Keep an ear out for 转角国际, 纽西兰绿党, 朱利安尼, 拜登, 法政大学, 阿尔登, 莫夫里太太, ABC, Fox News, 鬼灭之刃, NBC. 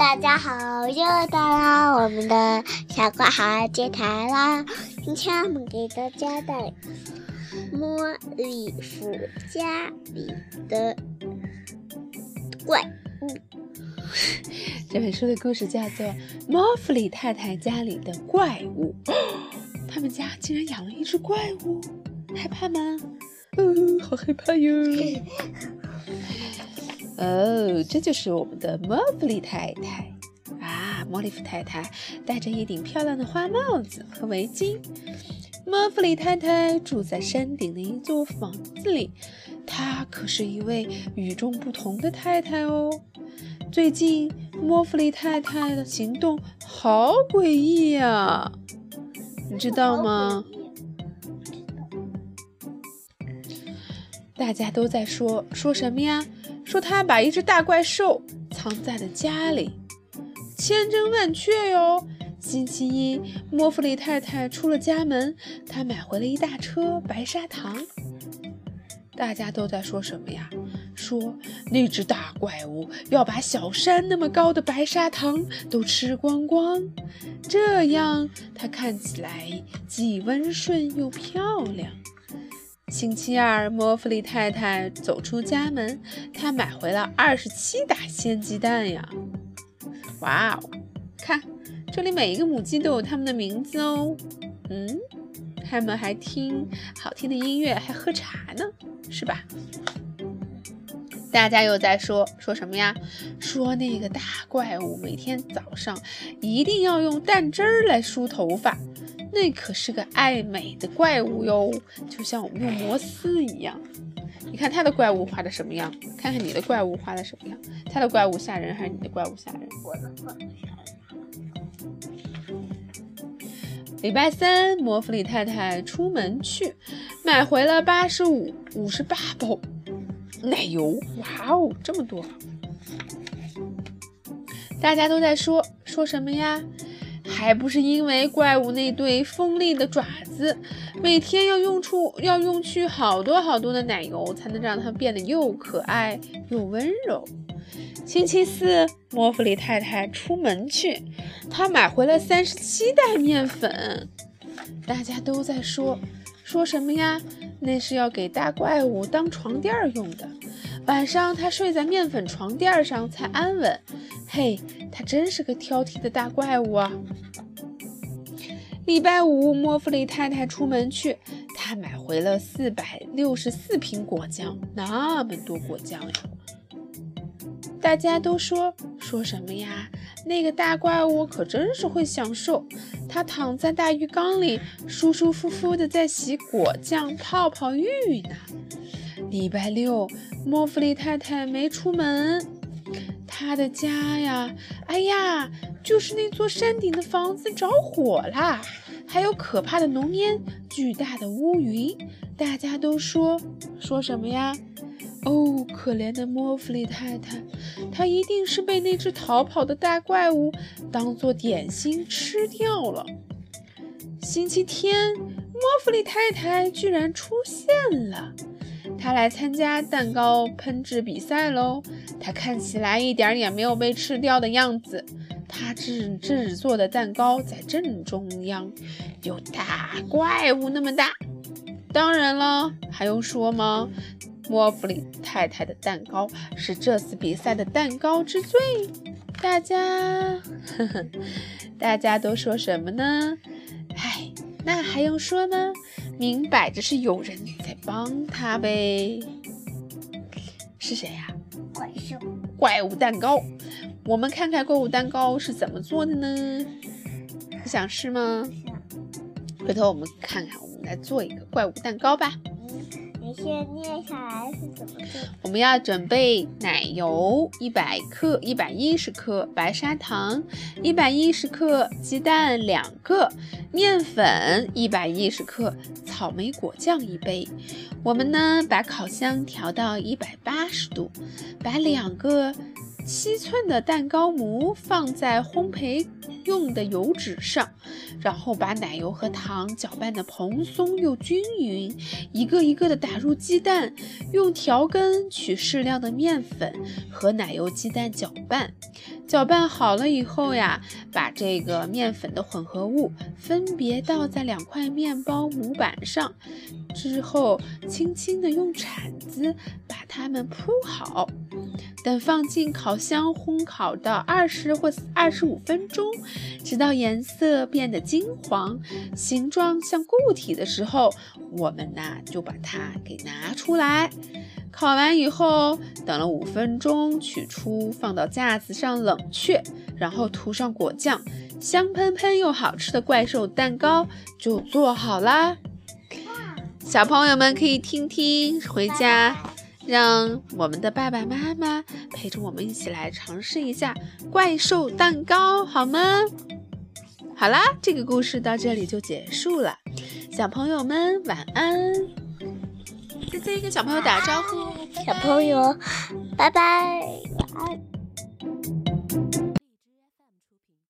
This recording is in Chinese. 大家好，又到了我们的傻瓜好爱电台啦！今天我们给大家带来莫里夫家里的怪物。这本书的故事叫做《莫弗里太太家里的怪物》。他们家竟然养了一只怪物，害怕吗？好害怕哟！哦，这就是我们的莫弗里太太啊！莫里夫太太戴着一顶漂亮的花帽子和围巾。莫弗里太太住在山顶的一座房子里，她可是一位与众不同的太太哦。最近，莫弗里太太的行动好诡异啊，你知道吗？大家都在说什么呀？说他把一只大怪兽藏在了家里，千真万确哟。星期一，莫弗里太太出了家门，她买回了一大车白砂糖。大家都在说什么呀？说那只大怪物要把小山那么高的白砂糖都吃光光，这样它看起来既温顺又漂亮。星期二，莫弗里太太走出家门，她买回了27打鲜鸡蛋呀！哇哦，看，这里每一个母鸡都有它们的名字哦。它们还听好听的音乐，还喝茶呢，是吧？大家又在说什么呀？说那个大怪物每天早上一定要用蛋汁儿来梳头发。那可是个爱美的怪物哟，就像我们用摩丝一样。你看他的怪物画的什么样？看看你的怪物画的什么样？他的怪物吓人还是你的怪物吓人？我的怪物吓人。礼拜三，莫弗里太太出门去，买回了58包奶油。哇哦，这么多！大家都在说什么呀？还不是因为怪物那对锋利的爪子，每天要用去好多好多的奶油，才能让它变得又可爱又温柔。星期四，莫弗里太太出门去，她买回了37袋面粉。大家都在说什么呀？那是要给大怪物当床垫用的，晚上她睡在面粉床垫上才安稳。嘿，他真是个挑剔的大怪物啊！礼拜五，莫弗里太太出门去，她买回了464瓶果酱，那么多果酱呀！大家都说什么呀？那个大怪物可真是会享受，它躺在大浴缸里，舒舒服服的在洗果酱泡泡浴呢。礼拜六，莫弗里太太没出门。他的家呀，哎呀，就是那座山顶的房子着火啦，还有可怕的浓烟，巨大的乌云。大家都说什么呀？哦，可怜的莫弗里太太，她一定是被那只逃跑的大怪物当做点心吃掉了。星期天，莫弗里太太居然出现了，她来参加蛋糕喷制比赛喽。她看起来一点也没有被吃掉的样子。她制作的蛋糕在正中央，有大怪物那么大。当然了，还用说吗？莫弗里太太的蛋糕是这次比赛的蛋糕之最。大家都说什么呢？哎，那还用说吗？明摆着是有人在帮他呗。是谁呀？怪物蛋糕，我们看看怪物蛋糕是怎么做的呢？你想试吗？回头我们看看，我们来做一个怪物蛋糕吧。你先念下来是怎么做的？我们要准备奶油110克，白砂糖110克，鸡蛋2个，面粉110克，草莓果酱1杯。我们呢，把烤箱调到180度，把2个7寸的蛋糕模放在烘焙用的油纸上，然后把奶油和糖搅拌得蓬松又均匀，一个一个的打入鸡蛋，用调羹取适量的面粉和奶油鸡蛋搅拌。搅拌好了以后呀，把这个面粉的混合物分别倒在两块面包模板上，之后轻轻地用铲子把它们铺好，等放进烤箱烘烤到20或25分钟，直到颜色变得金黄，形状像固体的时候，我们呢就把它给拿出来。烤完以后，等了5分钟，取出放到架子上冷却，然后涂上果酱，香喷喷又好吃的怪兽蛋糕就做好啦。小朋友们可以听听，回家让我们的爸爸妈妈陪着我们一起来尝试一下怪兽蛋糕，好吗？好啦，这个故事到这里就结束了，小朋友们晚安。再跟小朋友打个招呼，小朋友，拜拜，晚安。